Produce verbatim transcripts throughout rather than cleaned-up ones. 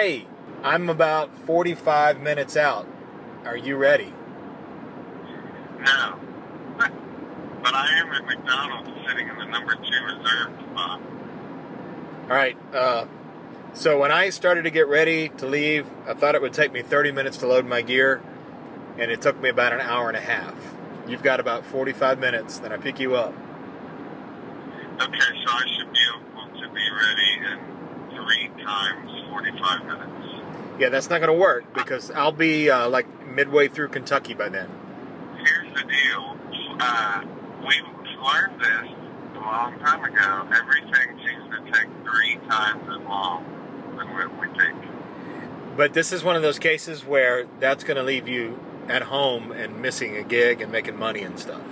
hey, I'm about forty-five minutes out. Are you ready? No. But I am at McDonald's sitting in the number two reserved spot. All right. Uh, so when I started to get ready to leave, I thought it would take me thirty minutes to load my gear, and it took me about an hour and a half. You've got about forty-five minutes, then I pick you up. Okay, so I should be able to be ready in three times forty-five minutes. Yeah, that's not going to work, because I'll be uh, like midway through Kentucky by then. Here's the deal. Uh, we learned this a long time ago. Everything seems to take three times as long than what we think. But this is one of those cases where that's going to leave you at home and missing a gig and making money and stuff.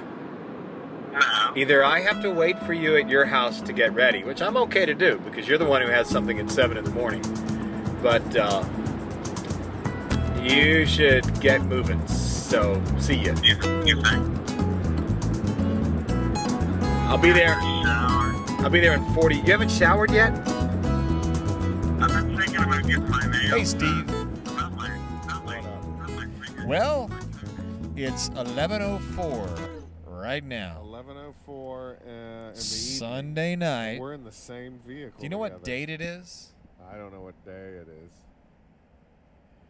No. Either I have to wait for you at your house to get ready, which I'm okay to do, because you're the one who has something at seven in the morning. But uh, you should get moving. So, see ya. You, you think? I'll be there. I'll be there in forty. You haven't showered yet? I've been thinking about getting my nails. Hey, Steve. Not my, not my, not my fingers. Well, it's eleven oh four right now. eleven oh four uh, in the Sunday evening. Night. We're in the same vehicle. Do you know together. What date it is? I don't know what day it is.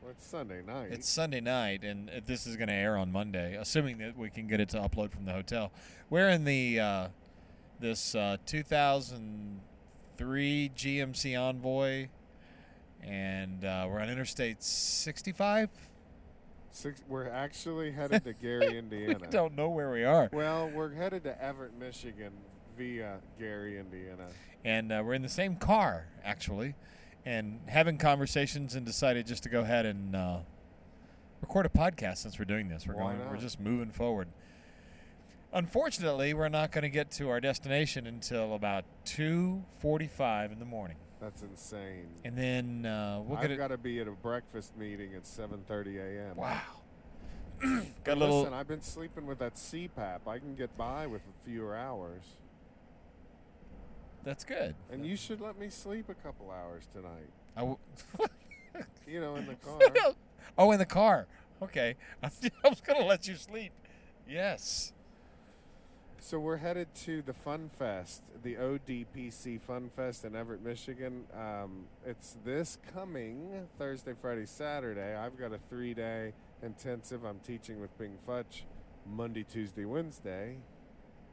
Well, it's Sunday night. It's Sunday night, and this is going to air on Monday, assuming that we can get it to upload from the hotel. We're in the... Uh, This uh, two thousand three G M C Envoy, and uh, we're on Interstate sixty-five. Six, we're actually headed to Gary, Indiana. We don't know where we are. Well, we're headed to Everett, Michigan via Gary, Indiana. And uh, we're in the same car, actually, and having conversations and decided just to go ahead and uh, record a podcast since we're doing this. We're Why going, not? We're just moving forward. Unfortunately, we're not going to get to our destination until about two forty-five in the morning. That's insane. And then uh, we'll I've got to be at a breakfast meeting at seven thirty a.m. Wow. got a little. Listen, I've been sleeping with that C PAP. I can get by with fewer hours. That's good. And you should let me sleep a couple hours tonight. I w- you know, in the car. Oh, in the car. Okay. I was going to let you sleep. Yes. So we're headed to the Fun Fest, the O D P C Fun Fest in Everett, Michigan. Um, it's this coming Thursday, Friday, Saturday. I've got a three-day intensive. I'm teaching with Bing Futch Monday, Tuesday, Wednesday.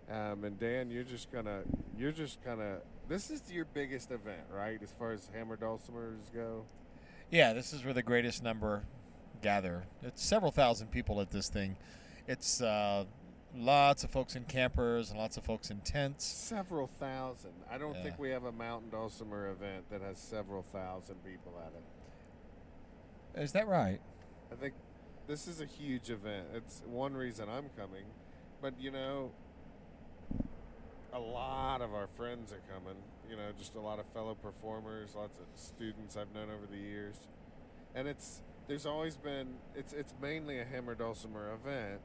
Um, and Dan, you're just gonna, you're just gonna. This is your biggest event, right? As far as Hammer Dulcimers go. Yeah, this is where the greatest number gather. It's several thousand people at this thing. It's. Uh, Lots of folks in campers and lots of folks in tents. Several thousand. I don't yeah. think we have a Mountain Dulcimer event that has several thousand people at it. Is that right? I think this is a huge event. It's one reason I'm coming. But, you know, a lot of our friends are coming. You know, just a lot of fellow performers, lots of students I've known over the years. And it's there's always been, it's, it's mainly a Hammer Dulcimer event.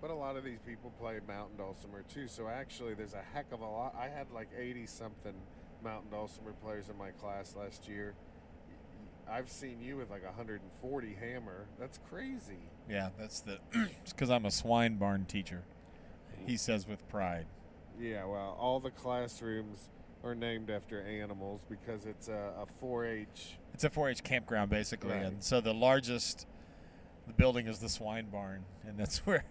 But a lot of these people play Mountain Dulcimer, too. So, actually, there's a heck of a lot. I had like eighty-something Mountain Dulcimer players in my class last year. I've seen you with like one hundred forty Hammer. That's crazy. Yeah, that's the... It's because I'm a swine barn teacher, he says with pride. Yeah, well, all the classrooms are named after animals because it's a, a four H... It's a four H campground, basically. Right. And so the largest... The building is the swine barn, and that's where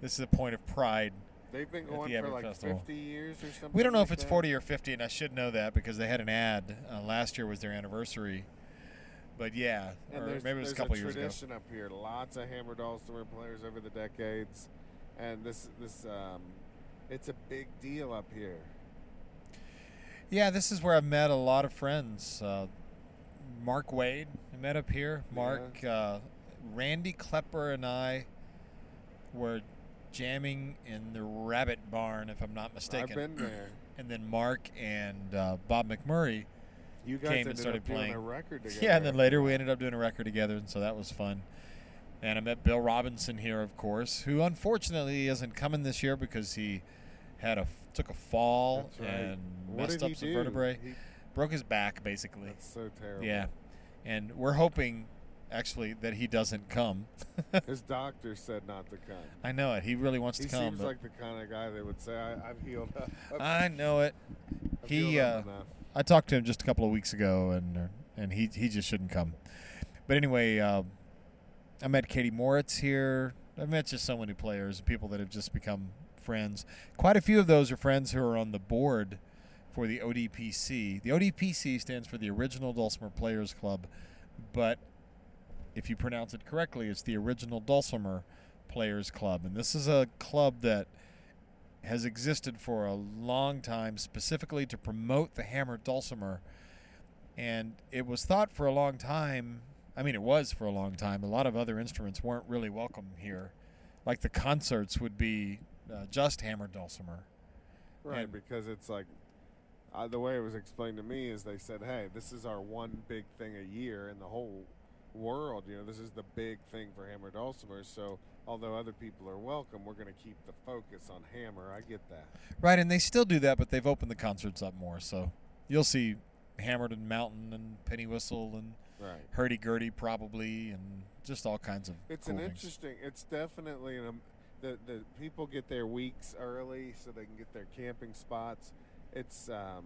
this is a point of pride. They've been going for like Festival. fifty years or something. We don't know like if it's that. forty or fifty, and I should know that because they had an ad. Uh, last year was their anniversary. But, yeah, and or maybe it was a couple a years ago. There's a tradition up here. Lots of Hammer Dulcimer players over the decades, and this, this um, it's a big deal up here. Yeah, this is where I've met a lot of friends. Uh, Mark Wade I met up here. Mark... Yeah. Uh, Randy Klepper and I were jamming in the Rabbit Barn, if I'm not mistaken. I've been there. And then Mark and uh, Bob McMurray you guys came and started playing. You guys ended up doing a record together. Yeah, and then later we ended up doing a record together, and so that was fun. And I met Bill Robinson here, of course, who unfortunately isn't coming this year because he had a took a fall That's right. and what messed did up he some do? vertebrae. He broke his back, basically. That's so terrible. Yeah. and we're hoping, actually, that he doesn't come. His doctor said not to come. I know it. He really wants he to come. He seems like the kind of guy that would say, I, I've healed up. I know it. I've he. Uh, I talked to him just a couple of weeks ago, and and he, he just shouldn't come. But anyway, uh, I met Katie Moritz here. I've met just so many players, people that have just become friends. Quite a few of those are friends who are on the board for the O D P C. The O D P C stands for the Original Dulcimer Players Club, but if you pronounce it correctly, it's the Original Dulcimer Players Club. And this is a club that has existed for a long time, specifically to promote the hammer dulcimer. And it was thought for a long time, I mean, it was for a long time, a lot of other instruments weren't really welcome here. Like the concerts would be uh, just hammer dulcimer. Right, and because it's like, uh, the way it was explained to me is they said, hey, this is our one big thing a year in the whole world. You know, this is the big thing for hammer dulcimer, so although other people are welcome, we're going to keep the focus on hammer. I get that. Right, and they still do that, but they've opened the concerts up more, so you'll see Hammered and Mountain and Penny Whistle and right. Hurdy-gurdy probably and just all kinds of It's cool an things. Interesting, it's definitely, an, um, the, the people get their weeks early so they can get their camping spots. It's, um,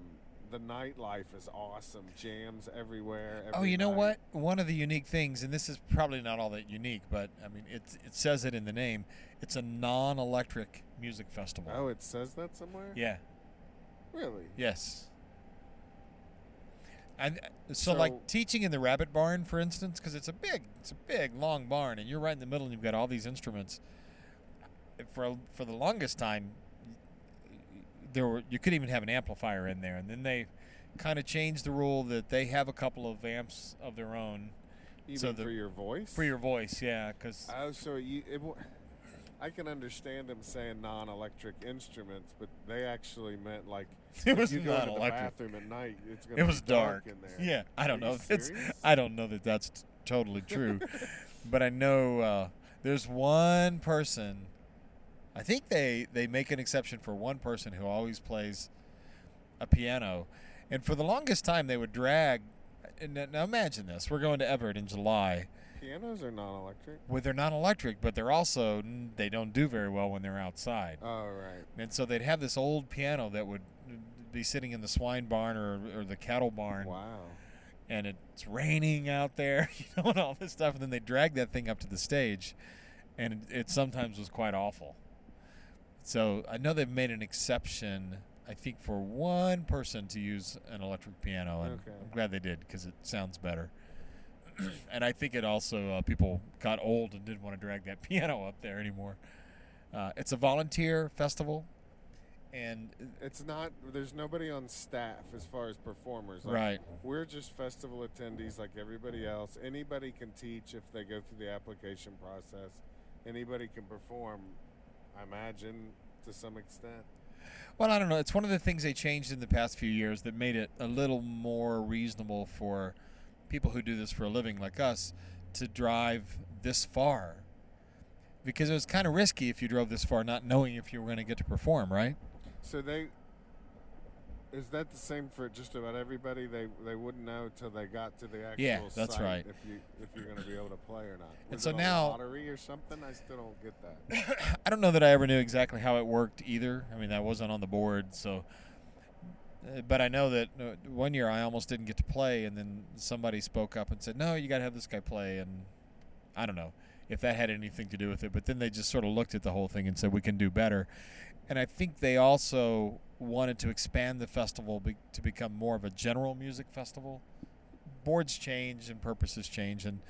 the nightlife is awesome. Jams everywhere. Every oh, you know night. What? One of the unique things, and this is probably not all that unique, but I mean, it it says it in the name. It's a non-electric music festival. Oh, it says that somewhere? Yeah. Really? Yes. And so, so like teaching in the Rabbit Barn, for instance, because it's a big, it's a big long barn, and you're right in the middle, and you've got all these instruments. For for the longest time, there were, you could even have an amplifier in there, and then they kind of changed the rule that they have a couple of amps of their own. Even so the, for your voice? For your voice, yeah. Cause oh, so you, it, I can understand them saying non-electric instruments, but they actually meant like it was you go to the bathroom at night, it's gonna it was be dark. dark in there. Yeah, I don't Are know. If it's, I don't know that that's t- totally true, but I know uh, there's one person. I think they, they make an exception for one person who always plays a piano. And for the longest time, they would drag. And now imagine this. We're going to Everett in July. Pianos are non-electric. Well, they're non-electric, but they're also, they don't do very well when they're outside. Oh, right. And so they'd have this old piano that would be sitting in the swine barn or, or the cattle barn. Wow. And it's raining out there, you know, and all this stuff. And then they drag that thing up to the stage. And it, it sometimes was quite awful. So I know they've made an exception, I think, for one person to use an electric piano, and okay. I'm glad they did because it sounds better. And I think it also uh, people got old and didn't want to drag that piano up there anymore. Uh, it's a volunteer festival, and it's not. There's nobody on staff as far as performers. Like, right. We're just festival attendees like everybody else. Anybody can teach if they go through the application process. Anybody can perform. I imagine, to some extent. Well, I don't know. It's one of the things they changed in the past few years that made it a little more reasonable for people who do this for a living like us to drive this far. Because it was kind of risky if you drove this far not knowing if you were going to get to perform, right? So they... Is that the same for just about everybody? They they wouldn't know till they got to the actual yeah, that's site right. if you if you're going to be able to play or not. Was and so it now a lottery or something? I still don't get that. I don't know that I ever knew exactly how it worked either. I mean, I wasn't on the board, so. Uh, but I know that uh, one year I almost didn't get to play, and then somebody spoke up and said, "No, you got to have this guy play." And I don't know if that had anything to do with it. But then they just sort of looked at the whole thing and said, "We can do better." And I think they also wanted to expand the festival be- to become more of a general music festival. Boards change and purposes change, and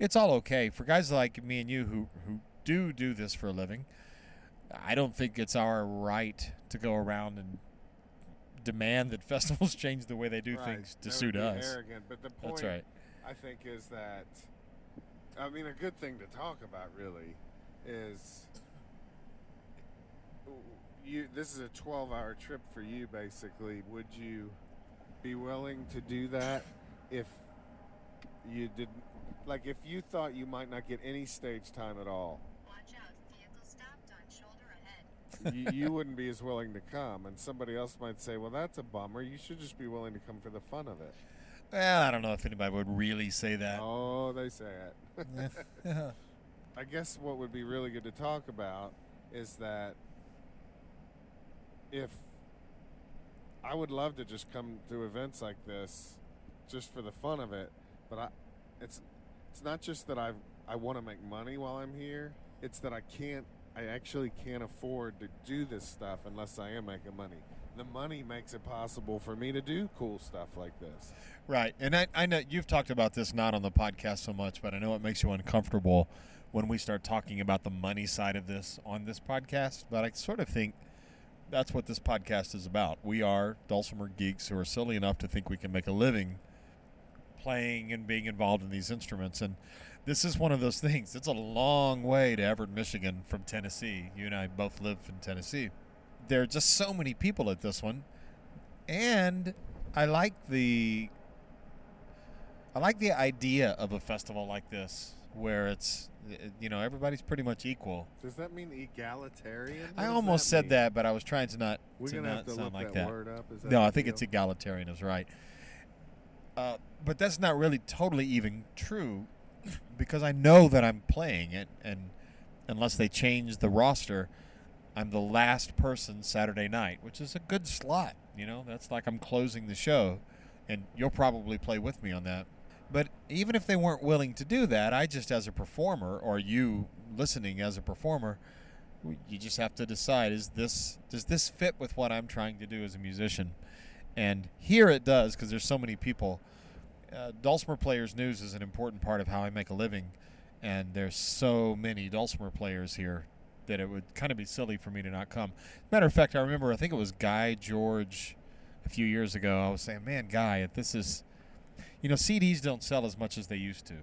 it's all okay. For guys like me and you who, who do do this for a living, I don't think it's our right to go around and demand that festivals change the way they do right. things to that suit would be us. Arrogant, but the point, that's right. I think, is that, I mean, a good thing to talk about, really, is... You, this is a twelve-hour trip for you, basically. Would you be willing to do that if you didn't? Like, if you thought you might not get any stage time at all. Watch out, vehicle stopped on shoulder ahead. you, you wouldn't be as willing to come, and somebody else might say, well, that's a bummer. You should just be willing to come for the fun of it. Well, I don't know if anybody would really say that. Oh, they say it. Yeah. I guess what would be really good to talk about is that if I would love to just come to events like this just for the fun of it, but I, it's it's not just that I I want to make money while I'm here. It's that I can't. I actually can't afford to do this stuff unless I am making money. The money makes it possible for me to do cool stuff like this. Right. And I, I know you've talked about this not on the podcast so much, but I know it makes you uncomfortable when we start talking about the money side of this on this podcast. But I sort of think that's what this podcast is about. We are dulcimer geeks who are silly enough to think we can make a living playing and being involved in these instruments. And this is one of those things. It's a long way to Everett, Michigan from Tennessee. You and I both live in Tennessee. There are just so many people at this one, and I like the I like the idea of a festival like this where it's, you know, everybody's pretty much equal. Does that mean egalitarian? What I almost that said mean? that, but I was trying to not We're to not sound like that. that. Word up. Is that no, I think deal? It's egalitarian is right. Uh, but that's not really totally even true because I know that I'm playing it, and unless they change the roster, I'm the last person Saturday night, which is a good slot. You know, that's like I'm closing the show, and you'll probably play with me on that. But even if they weren't willing to do that, I just as a performer, or you listening as a performer, you just have to decide, is this does this fit with what I'm trying to do as a musician? And here it does, because there's so many people. Uh, Dulcimer Players News is an important part of how I make a living, and there's so many dulcimer players here that it would kind of be silly for me to not come. Matter of fact, I remember, I think it was Guy George a few years ago. I was saying, man, Guy, if this is, you know, C Ds don't sell as much as they used to.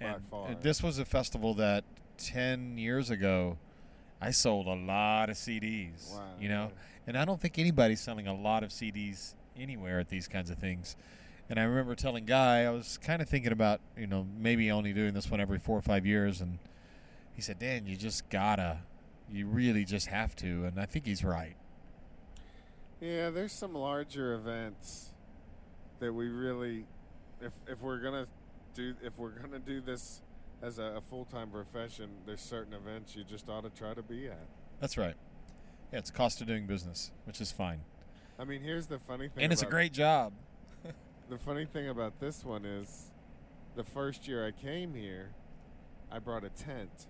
And far. This was a festival that ten years ago, I sold a lot of C Ds, wow. you know, and I don't think anybody's selling a lot of C Ds anywhere at these kinds of things. And I remember telling Guy, I was kind of thinking about, you know, maybe only doing this one every four or five years, and he said, Dan, you just gotta, you really just have to, and I think he's right. Yeah, there's some larger events that we really, if if we're gonna do, if we're gonna do this as a, a full-time profession, there's certain events you just ought to try to be at. That's right. Yeah, it's cost of doing business, which is fine. I mean, here's the funny thing. And it's a great job. The funny thing about this one is, the first year I came here, I brought a tent.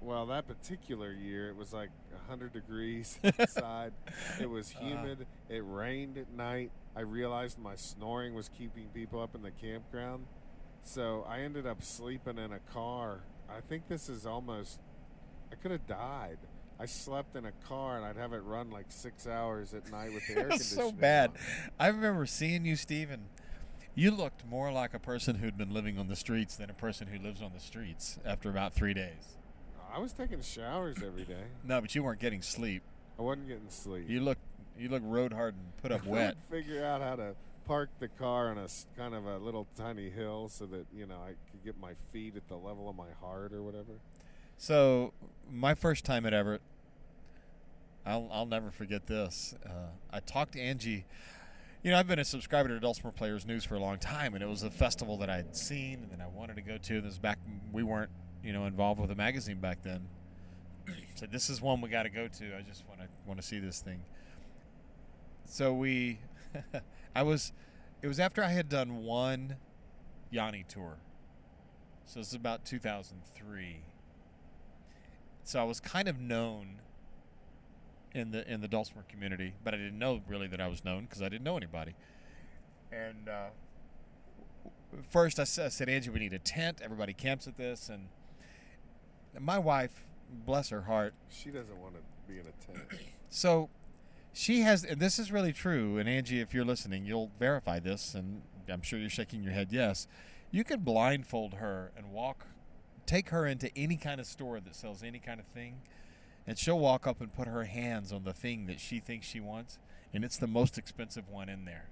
Well, that particular year, it was like one hundred degrees outside. It was humid. Uh, it rained at night. I realized my snoring was keeping people up in the campground. So I ended up sleeping in a car. I think this is almost, I could have died. I slept in a car, and I'd have it run like six hours at night with the air conditioning. It was so bad. On. I remember seeing you, Stephen. You looked more like a person who'd been living on the streets than a person who lives on the streets after about three days. I was taking showers every day. No, but you weren't getting sleep. I wasn't getting sleep. You looked you looked road hard and put up wet. I couldn't figure out how to park the car on a kind of a little tiny hill so that, you know, I could get my feet at the level of my heart or whatever. So my first time at Everett, I'll, I'll never forget this. Uh, I talked to Angie. You know, I've been a subscriber to Dulcimer Players News for a long time, and it was a festival that I had seen and that I wanted to go to. This back we weren't, you know, involved with a magazine back then. So this is one we got to go to. I just want to want to see this thing. So we, I was, it was after I had done one Yanni tour. So this is about two thousand three. So I was kind of known in the in the dulcimer community, but I didn't know really that I was known because I didn't know anybody. And uh, first I, I said, Angie, we need a tent. Everybody camps at this. And my wife, bless her heart. She doesn't want to be in a tent. So she has, and this is really true, and Angie, if you're listening, you'll verify this, and I'm sure you're shaking your head yes. You could blindfold her and walk, take her into any kind of store that sells any kind of thing, and she'll walk up and put her hands on the thing that she thinks she wants, and it's the most expensive one in there.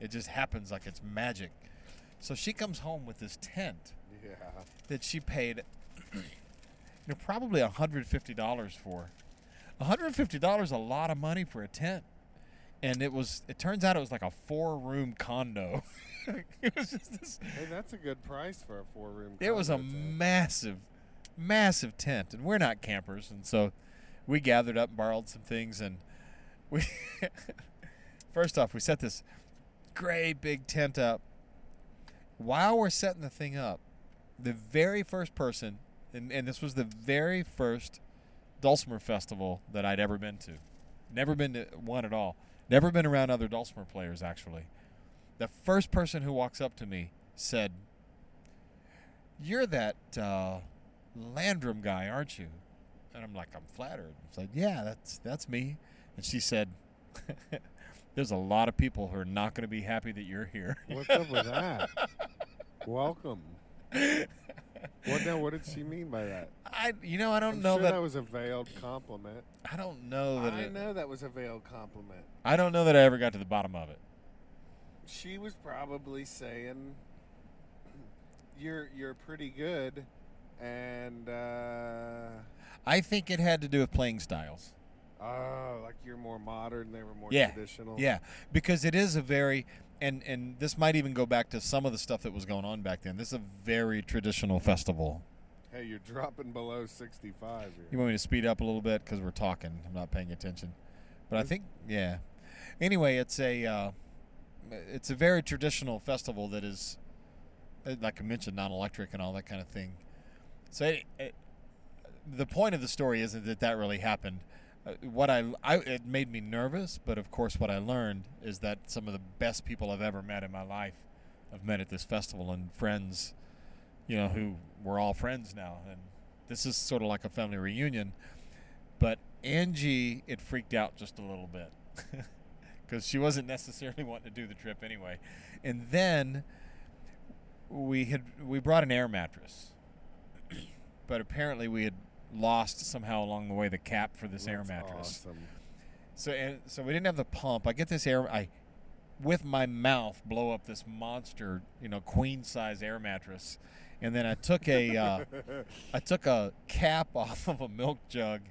It just happens like it's magic. So she comes home with this tent yeah. that she paid you know, probably one hundred fifty dollars for. one hundred fifty dollars is a lot of money for a tent. And it was, it turns out it was like a four-room condo. It was just this, hey, that's a good price for a four-room condo. It was a tent. massive, massive tent. And we're not campers. And so we gathered up and borrowed some things. And we, first off, we set this great big tent up. While we're setting the thing up, the very first person, and, and this was the very first Dulcimer Festival that I'd ever been to. Never been to one at all. Never been around other Dulcimer players, actually. The first person who walks up to me said, "You're that uh, Landrum guy, aren't you?" And I'm like, "I'm flattered." I said, "Yeah, that's that's me." And she said, "There's a lot of people who are not going to be happy that you're here." What's up with that? Welcome. What now? What did she mean by that? I, you know, I don't I'm know sure that, that was a veiled compliment. I don't know that. I it, know that was a veiled compliment. I don't know that I ever got to the bottom of it. She was probably saying, "You're you're pretty good," and uh, I think it had to do with playing styles. Oh, like you're more modern, they were more yeah. traditional. Yeah, because it is a very. And and this might even go back to some of the stuff that was going on back then. This is a very traditional festival. Hey, you're dropping below sixty-five here. You want me to speed up a little bit because we're talking. I'm not paying attention. But I think, yeah. Anyway, it's a uh, it's a very traditional festival that is, like I mentioned, non-electric and all that kind of thing. So it, it, the point of the story isn't that that really happened. Uh, what I, I it made me nervous, but of course what I learned is that some of the best people I've ever met in my life I've met at this festival, and friends, you know, who we're all friends now, and this is sort of like a family reunion. But Angie, it freaked out just a little bit because she wasn't necessarily wanting to do the trip anyway. And then we had we brought an air mattress, but apparently we had lost somehow along the way the cap for this That's air mattress. Awesome. So and so we didn't have the pump. I get this air. I with my mouth blow up this monster, you know, queen size air mattress, and then I took a uh, I took a cap off of a milk jug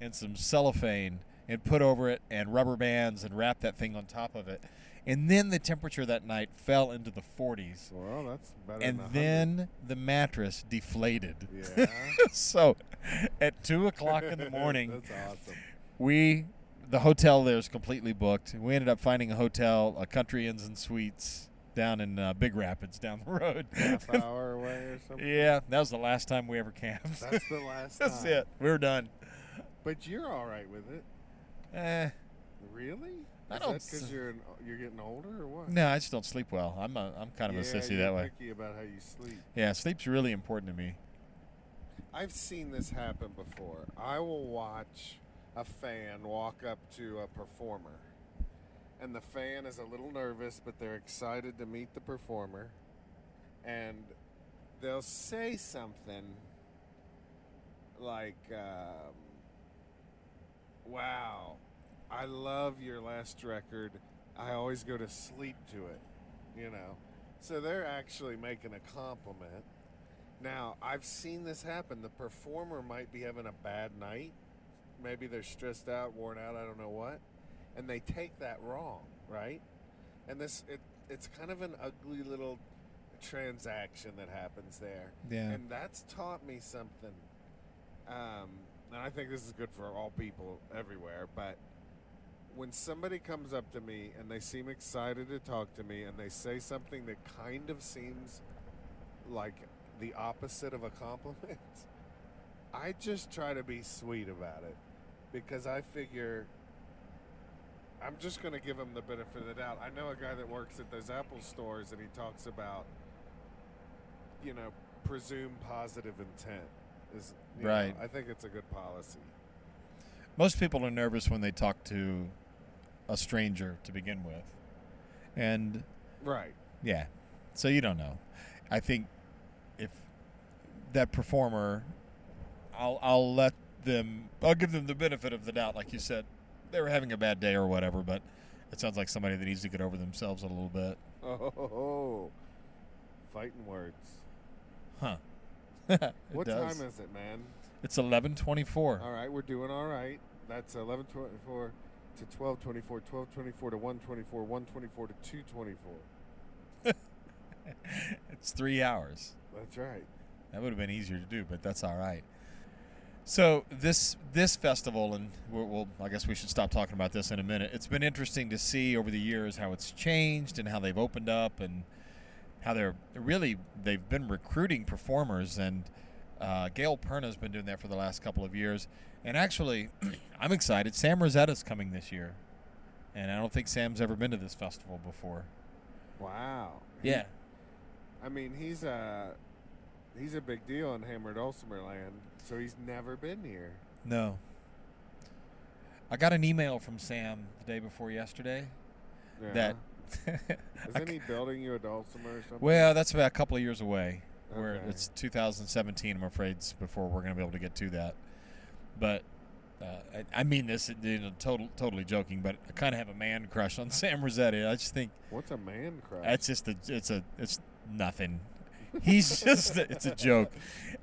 and some cellophane and put over it and rubber bands and wrapped that thing on top of it. And then the temperature that night fell into the forties. Well, that's better than one hundred. And then the mattress deflated. Yeah. So at two o'clock in the morning, that's awesome. we, the hotel there is completely booked. We ended up finding a hotel, a Country Inns and Suites down in uh, Big Rapids down the road. Half hour away or something. Yeah, that was the last time we ever camped. That's the last that's time. That's it. We were done. But you're all right with it. Eh. Really? Is I don't that because you're an, you're getting older or what? No, I just don't sleep well. I'm a, I'm kind of yeah, a sissy that way. Yeah, you're picky about how you sleep. Yeah, sleep's really important to me. I've seen this happen before. I will watch a fan walk up to a performer, and the fan is a little nervous, but they're excited to meet the performer, and they'll say something like, um, "Wow. I love your last record. I always go to sleep to it," you know. So they're actually making a compliment. Now, I've seen this happen. The performer might be having a bad night. Maybe they're stressed out, worn out, I don't know what. And they take that wrong, right? And this it it's kind of an ugly little transaction that happens there. Yeah. And that's taught me something. Um, and I think this is good for all people everywhere, but when somebody comes up to me and they seem excited to talk to me and they say something that kind of seems like the opposite of a compliment, I just try to be sweet about it because I figure I'm just going to give them the benefit of the doubt. I know a guy that works at those Apple stores and he talks about, you know, presume positive intent. Is, you right. know, I think it's a good policy. Most people are nervous when they talk to a stranger to begin with, and right, yeah. So you don't know. I think if that performer, I'll I'll let them. I'll give them the benefit of the doubt, like you said. They were having a bad day or whatever, but it sounds like somebody that needs to get over themselves a little bit. Oh, fighting words, huh? What does. Time is it, man? It's eleven twenty-four. All right, we're doing all right. That's eleven twenty-four. to twelve twenty-four, twelve twenty-four to one twenty-four, one twenty-four to two twenty-four. It's three hours. That's right. That would have been easier to do, but that's all right. So this this festival, and we'll, we'll, I guess we should stop talking about this in a minute. It's been interesting to see over the years how it's changed and how they've opened up and how they're really they've been recruiting performers. And uh, Gail Perna's been doing that for the last couple of years. And actually, I'm excited. Sam Rosetta's coming this year, and I don't think Sam's ever been to this festival before. Wow. Yeah. He, I mean, he's a. He's a big deal in Hammered Dulcimer Land, so he's never been here. No. I got an email from Sam the day before yesterday. Yeah. That Isn't I, he building you a dulcimer or something? Well, that's about a couple of years away. Okay. Where it's two thousand seventeen, I'm afraid, before we're going to be able to get to that. But uh, I, I mean this, you know, total, totally joking, but I kind of have a man crush on Sam Rosetta. I just think... What's a man crush? That's just a, it's a, it's nothing. He's just—it's a joke.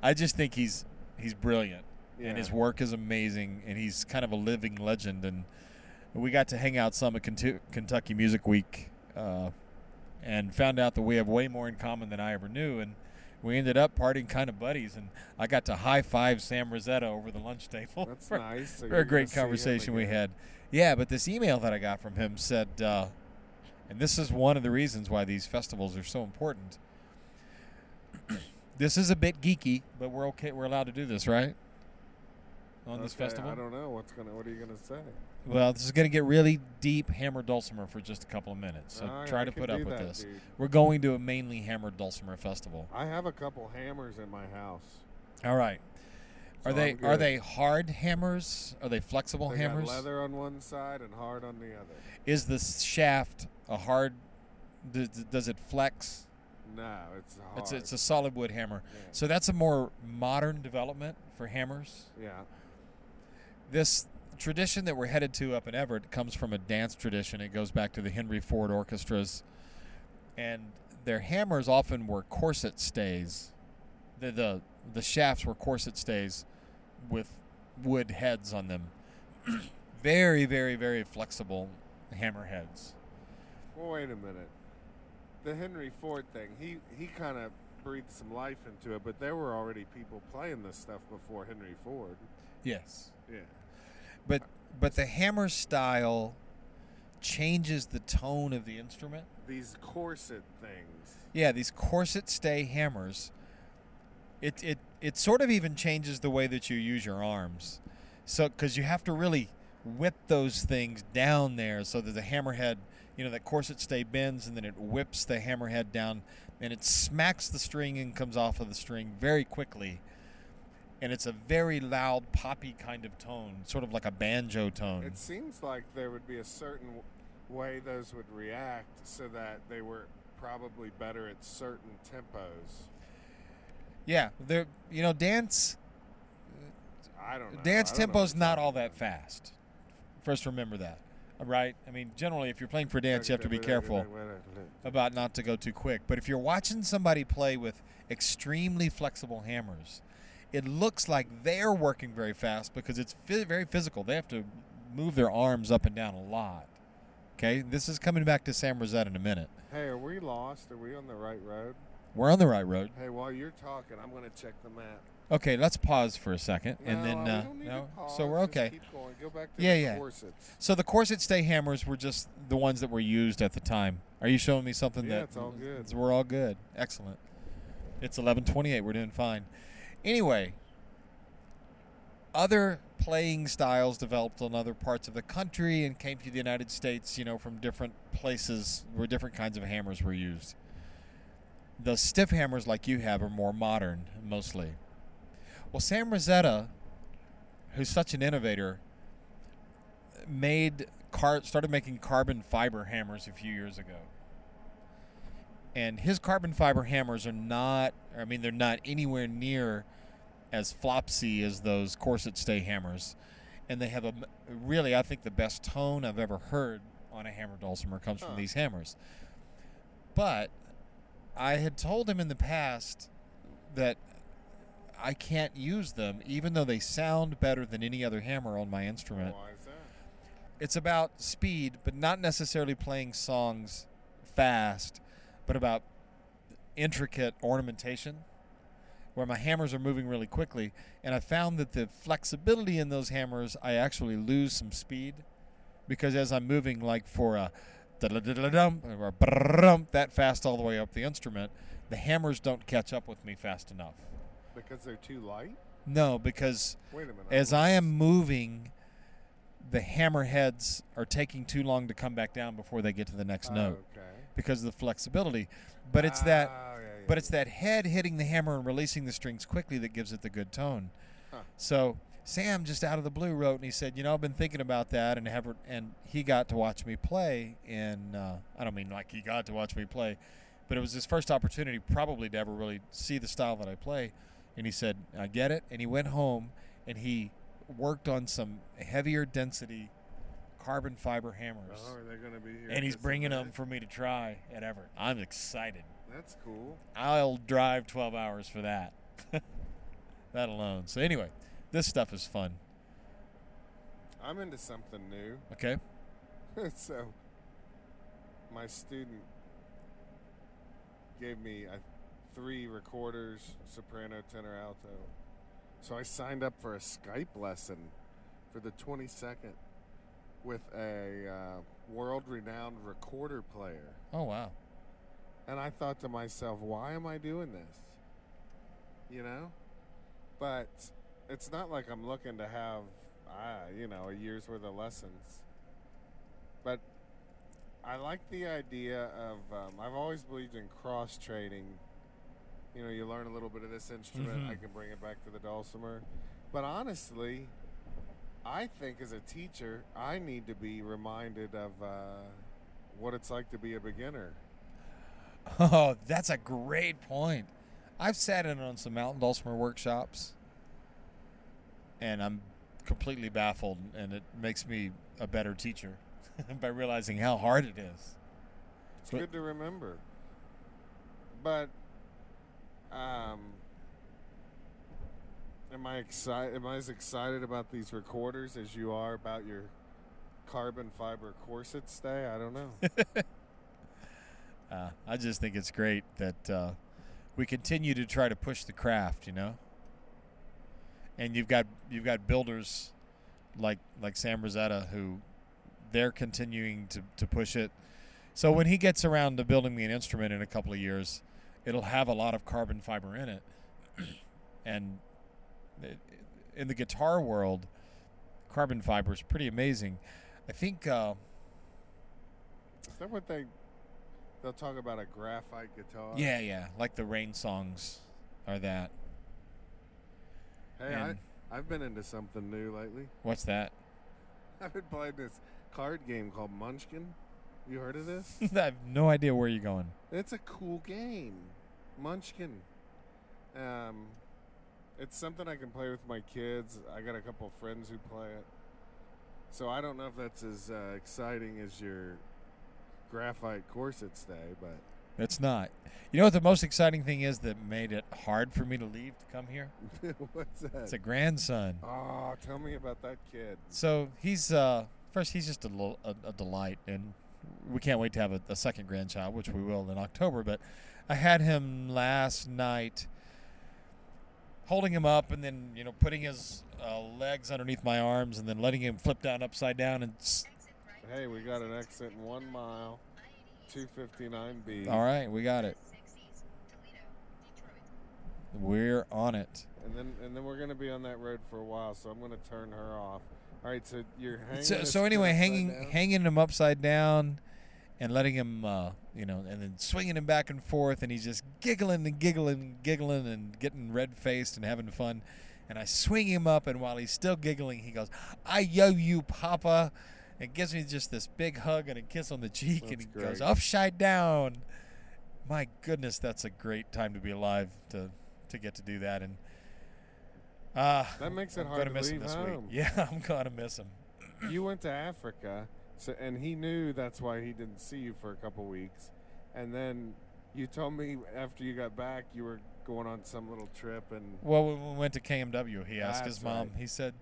I just think he's—he's he's brilliant, yeah. And his work is amazing, and he's kind of a living legend. And we got to hang out some at Kentucky Music Week, uh, and found out that we have way more in common than I ever knew. And we ended up parting kind of buddies. And I got to high five Sam Rosetta over the lunch table. That's for, nice. So for a great conversation we had. Yeah, but this email that I got from him said, uh, and this is one of the reasons why these festivals are so important. This is a bit geeky, but we're okay. We're allowed to do this, right? On okay, this festival? I don't know. What's gonna? What are you going to say? Well, this is going to get really deep hammered dulcimer for just a couple of minutes, so right, try to put up with that, this. Dude. We're going to a mainly hammered dulcimer festival. I have a couple hammers in my house. All right. Are so they are they hard hammers? Are they flexible they hammers? Got leather on one side and hard on the other. Is the shaft a hard? Does, does it flex? No, it's hard. It's a, it's a solid wood hammer. Yeah. So that's a more modern development for hammers. Yeah. This tradition that we're headed to up in Everett comes from a dance tradition. It goes back to the Henry Ford orchestras. And their hammers often were corset stays. The the, the shafts were corset stays with wood heads on them. Very, very, very flexible hammer heads. Well, wait a minute. The Henry Ford thing, he, he kind of breathed some life into it, but there were already people playing this stuff before Henry Ford. Yes. Yeah. But but the hammer style changes the tone of the instrument. These corset things. Yeah, these corset stay hammers. It it, it sort of even changes the way that you use your arms. So, 'cause you have to really whip those things down there so that the hammerhead... You know, that corset stay bends, and then it whips the hammerhead down, and it smacks the string and comes off of the string very quickly. And it's a very loud, poppy kind of tone, sort of like a banjo tone. It seems like there would be a certain way those would react so that they were probably better at certain tempos. Yeah. They're, you know, dance... I don't know. Dance tempo's not all that fast. First, remember that. Right. I mean, generally, if you're playing for dance, you have to be careful about not to go too quick. But if you're watching somebody play with extremely flexible hammers, it looks like they're working very fast because it's very physical. They have to move their arms up and down a lot. Okay. This is coming back to Sam Rosetta in a minute. Hey, are we lost? Are we on the right road? We're on the right road. Hey, while you're talking, I'm going to check the map. Okay, let's pause for a second, no, and then uh, we don't need no, to pause. So we're okay. Just keep going. Go back to yeah, the yeah. corsets. So the corset stay hammers were just the ones that were used at the time. Are you showing me something? Yeah, that it's all good. We're all good. Excellent. It's eleven twenty-eight. We're doing fine. Anyway, other playing styles developed in other parts of the country and came to the United States. You know, from different places where different kinds of hammers were used. The stiff hammers like you have are more modern, mostly. Well, Sam Rosetta, who's such an innovator, made car- started making carbon fiber hammers a few years ago. And his carbon fiber hammers are not, I mean, they're not anywhere near as flopsy as those corset stay hammers. And they have a, really, I think the best tone I've ever heard on a hammer dulcimer comes huh. from these hammers. But I had told him in the past that I can't use them, even though they sound better than any other hammer on my instrument. Why is that? It's about speed, but not necessarily playing songs fast, but about intricate ornamentation where my hammers are moving really quickly. And I found that the flexibility in those hammers, I actually lose some speed because as I'm moving, like for a da-da-da-da-dum or a that fast all the way up the instrument, the hammers don't catch up with me fast enough. Because they're too light? No, because Wait a minute, as I am moving, the hammerheads are taking too long to come back down before they get to the next oh, note okay. because of the flexibility. But it's ah, that yeah, yeah, but it's that head hitting the hammer and releasing the strings quickly that gives it the good tone. Huh. So Sam just out of the blue wrote, and he said, you know, I've been thinking about that, and Everett, and he got to watch me play. And uh, I don't mean like he got to watch me play, but it was his first opportunity probably to ever really see the style that I play. And he said, I get it. And he went home, and he worked on some heavier density carbon fiber hammers. Oh, they're going to be here. And he's bringing them for me to try at Everett. I'm excited. That's cool. I'll drive twelve hours for that. That alone. So anyway, this stuff is fun. I'm into something new. Okay. So my student gave me a three recorders, soprano, tenor, alto. So I signed up for a Skype lesson for the twenty-second with a uh, world-renowned recorder player. Oh, wow. And I thought to myself, why am I doing this? You know? But it's not like I'm looking to have, ah, you know, a year's worth of lessons. But I like the idea of, um, I've always believed in cross-training. You know, you learn a little bit of this instrument. Mm-hmm. I can bring it back to the dulcimer. But honestly, I think as a teacher, I need to be reminded of uh, what it's like to be a beginner. Oh, that's a great point. I've sat in on some mountain dulcimer workshops, and I'm completely baffled, and it makes me a better teacher by realizing how hard it is. It's but, good to remember. But... Um, am I excited? Am I as excited about these recorders as you are about your carbon fiber corset stay? I don't know. uh, I just think it's great that uh, we continue to try to push the craft, you know. And you've got you've got builders like like Sam Rosetta who they're continuing to, to push it. So when he gets around to building me an instrument in a couple of years, it'll have a lot of carbon fiber in it. And in the guitar world, carbon fiber is pretty amazing. I think... Uh, is that what they... They'll talk about a graphite guitar? Yeah, yeah. Like the Rain Songs are that. Hey, I, I've been into something new lately. What's that? I've been playing this card game called Munchkin. You heard of this? I have no idea where you're going. It's a cool game. Munchkin. Um, it's something I can play with my kids. I got a couple friends who play it. So I don't know if that's as uh, exciting as your graphite corset stay, but... It's not. You know what the most exciting thing is that made it hard for me to leave to come here? What's that? It's a grandson. Oh, tell me about that kid. So he's... Uh, first, he's just a, lo- a, a delight, and... We can't wait to have a, a second grandchild, which we will in October. But I had him last night, holding him up, and then you know putting his uh, legs underneath my arms, and then letting him flip down upside down. And st- hey, we got an exit in one mile, two fifty-nine B. All right, we got it. We're on it. And then and then we're going to be on that road for a while, so I'm going to turn her off. All right, so you're hanging. So, so anyway, hanging down. hanging him upside down, and letting him, uh, you know, and then swinging him back and forth, and he's just giggling and giggling and giggling and getting red faced and having fun. And I swing him up, and while he's still giggling, he goes, "I yo you, Papa," and gives me just this big hug and a kiss on the cheek, that's and he great. Goes upside down. My goodness, that's a great time to be alive to to get to do that and. Uh, that makes it I'm hard to miss leave him this home. Week. Yeah, I'm going to miss him. You went to Africa, so and he knew that's why he didn't see you for a couple weeks. And then you told me after you got back you were going on some little trip. And well, when we went to K M W, he asked his mom. Right. He said,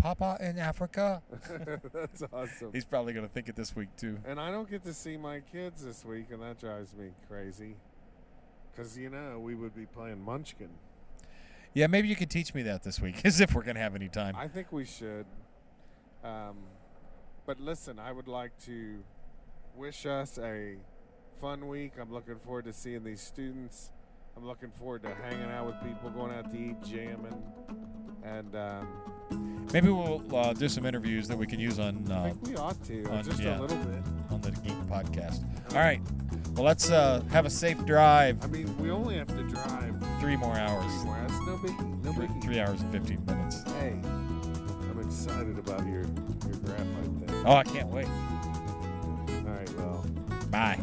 Papa in Africa. That's awesome. He's probably going to think it this week, too. And I don't get to see my kids this week, and that drives me crazy. Because, you know, we would be playing Munchkin. Yeah, maybe you could teach me that this week, as if we're going to have any time. I think we should. Um, but listen, I would like to wish us a fun week. I'm looking forward to seeing these students. I'm looking forward to hanging out with people, going out to eat, jamming, and um, maybe we'll uh, do some interviews that we can use on. Uh, I think we ought to, on, just yeah, a little bit on the Geek Podcast. All right, well, let's uh, have a safe drive. I mean, we only have to drive three more hours. Three more hours. No biggie. No biggie. Three hours and fifteen minutes. Hey, I'm excited about your your graphite thing. Oh, I can't wait. All right, well, bye.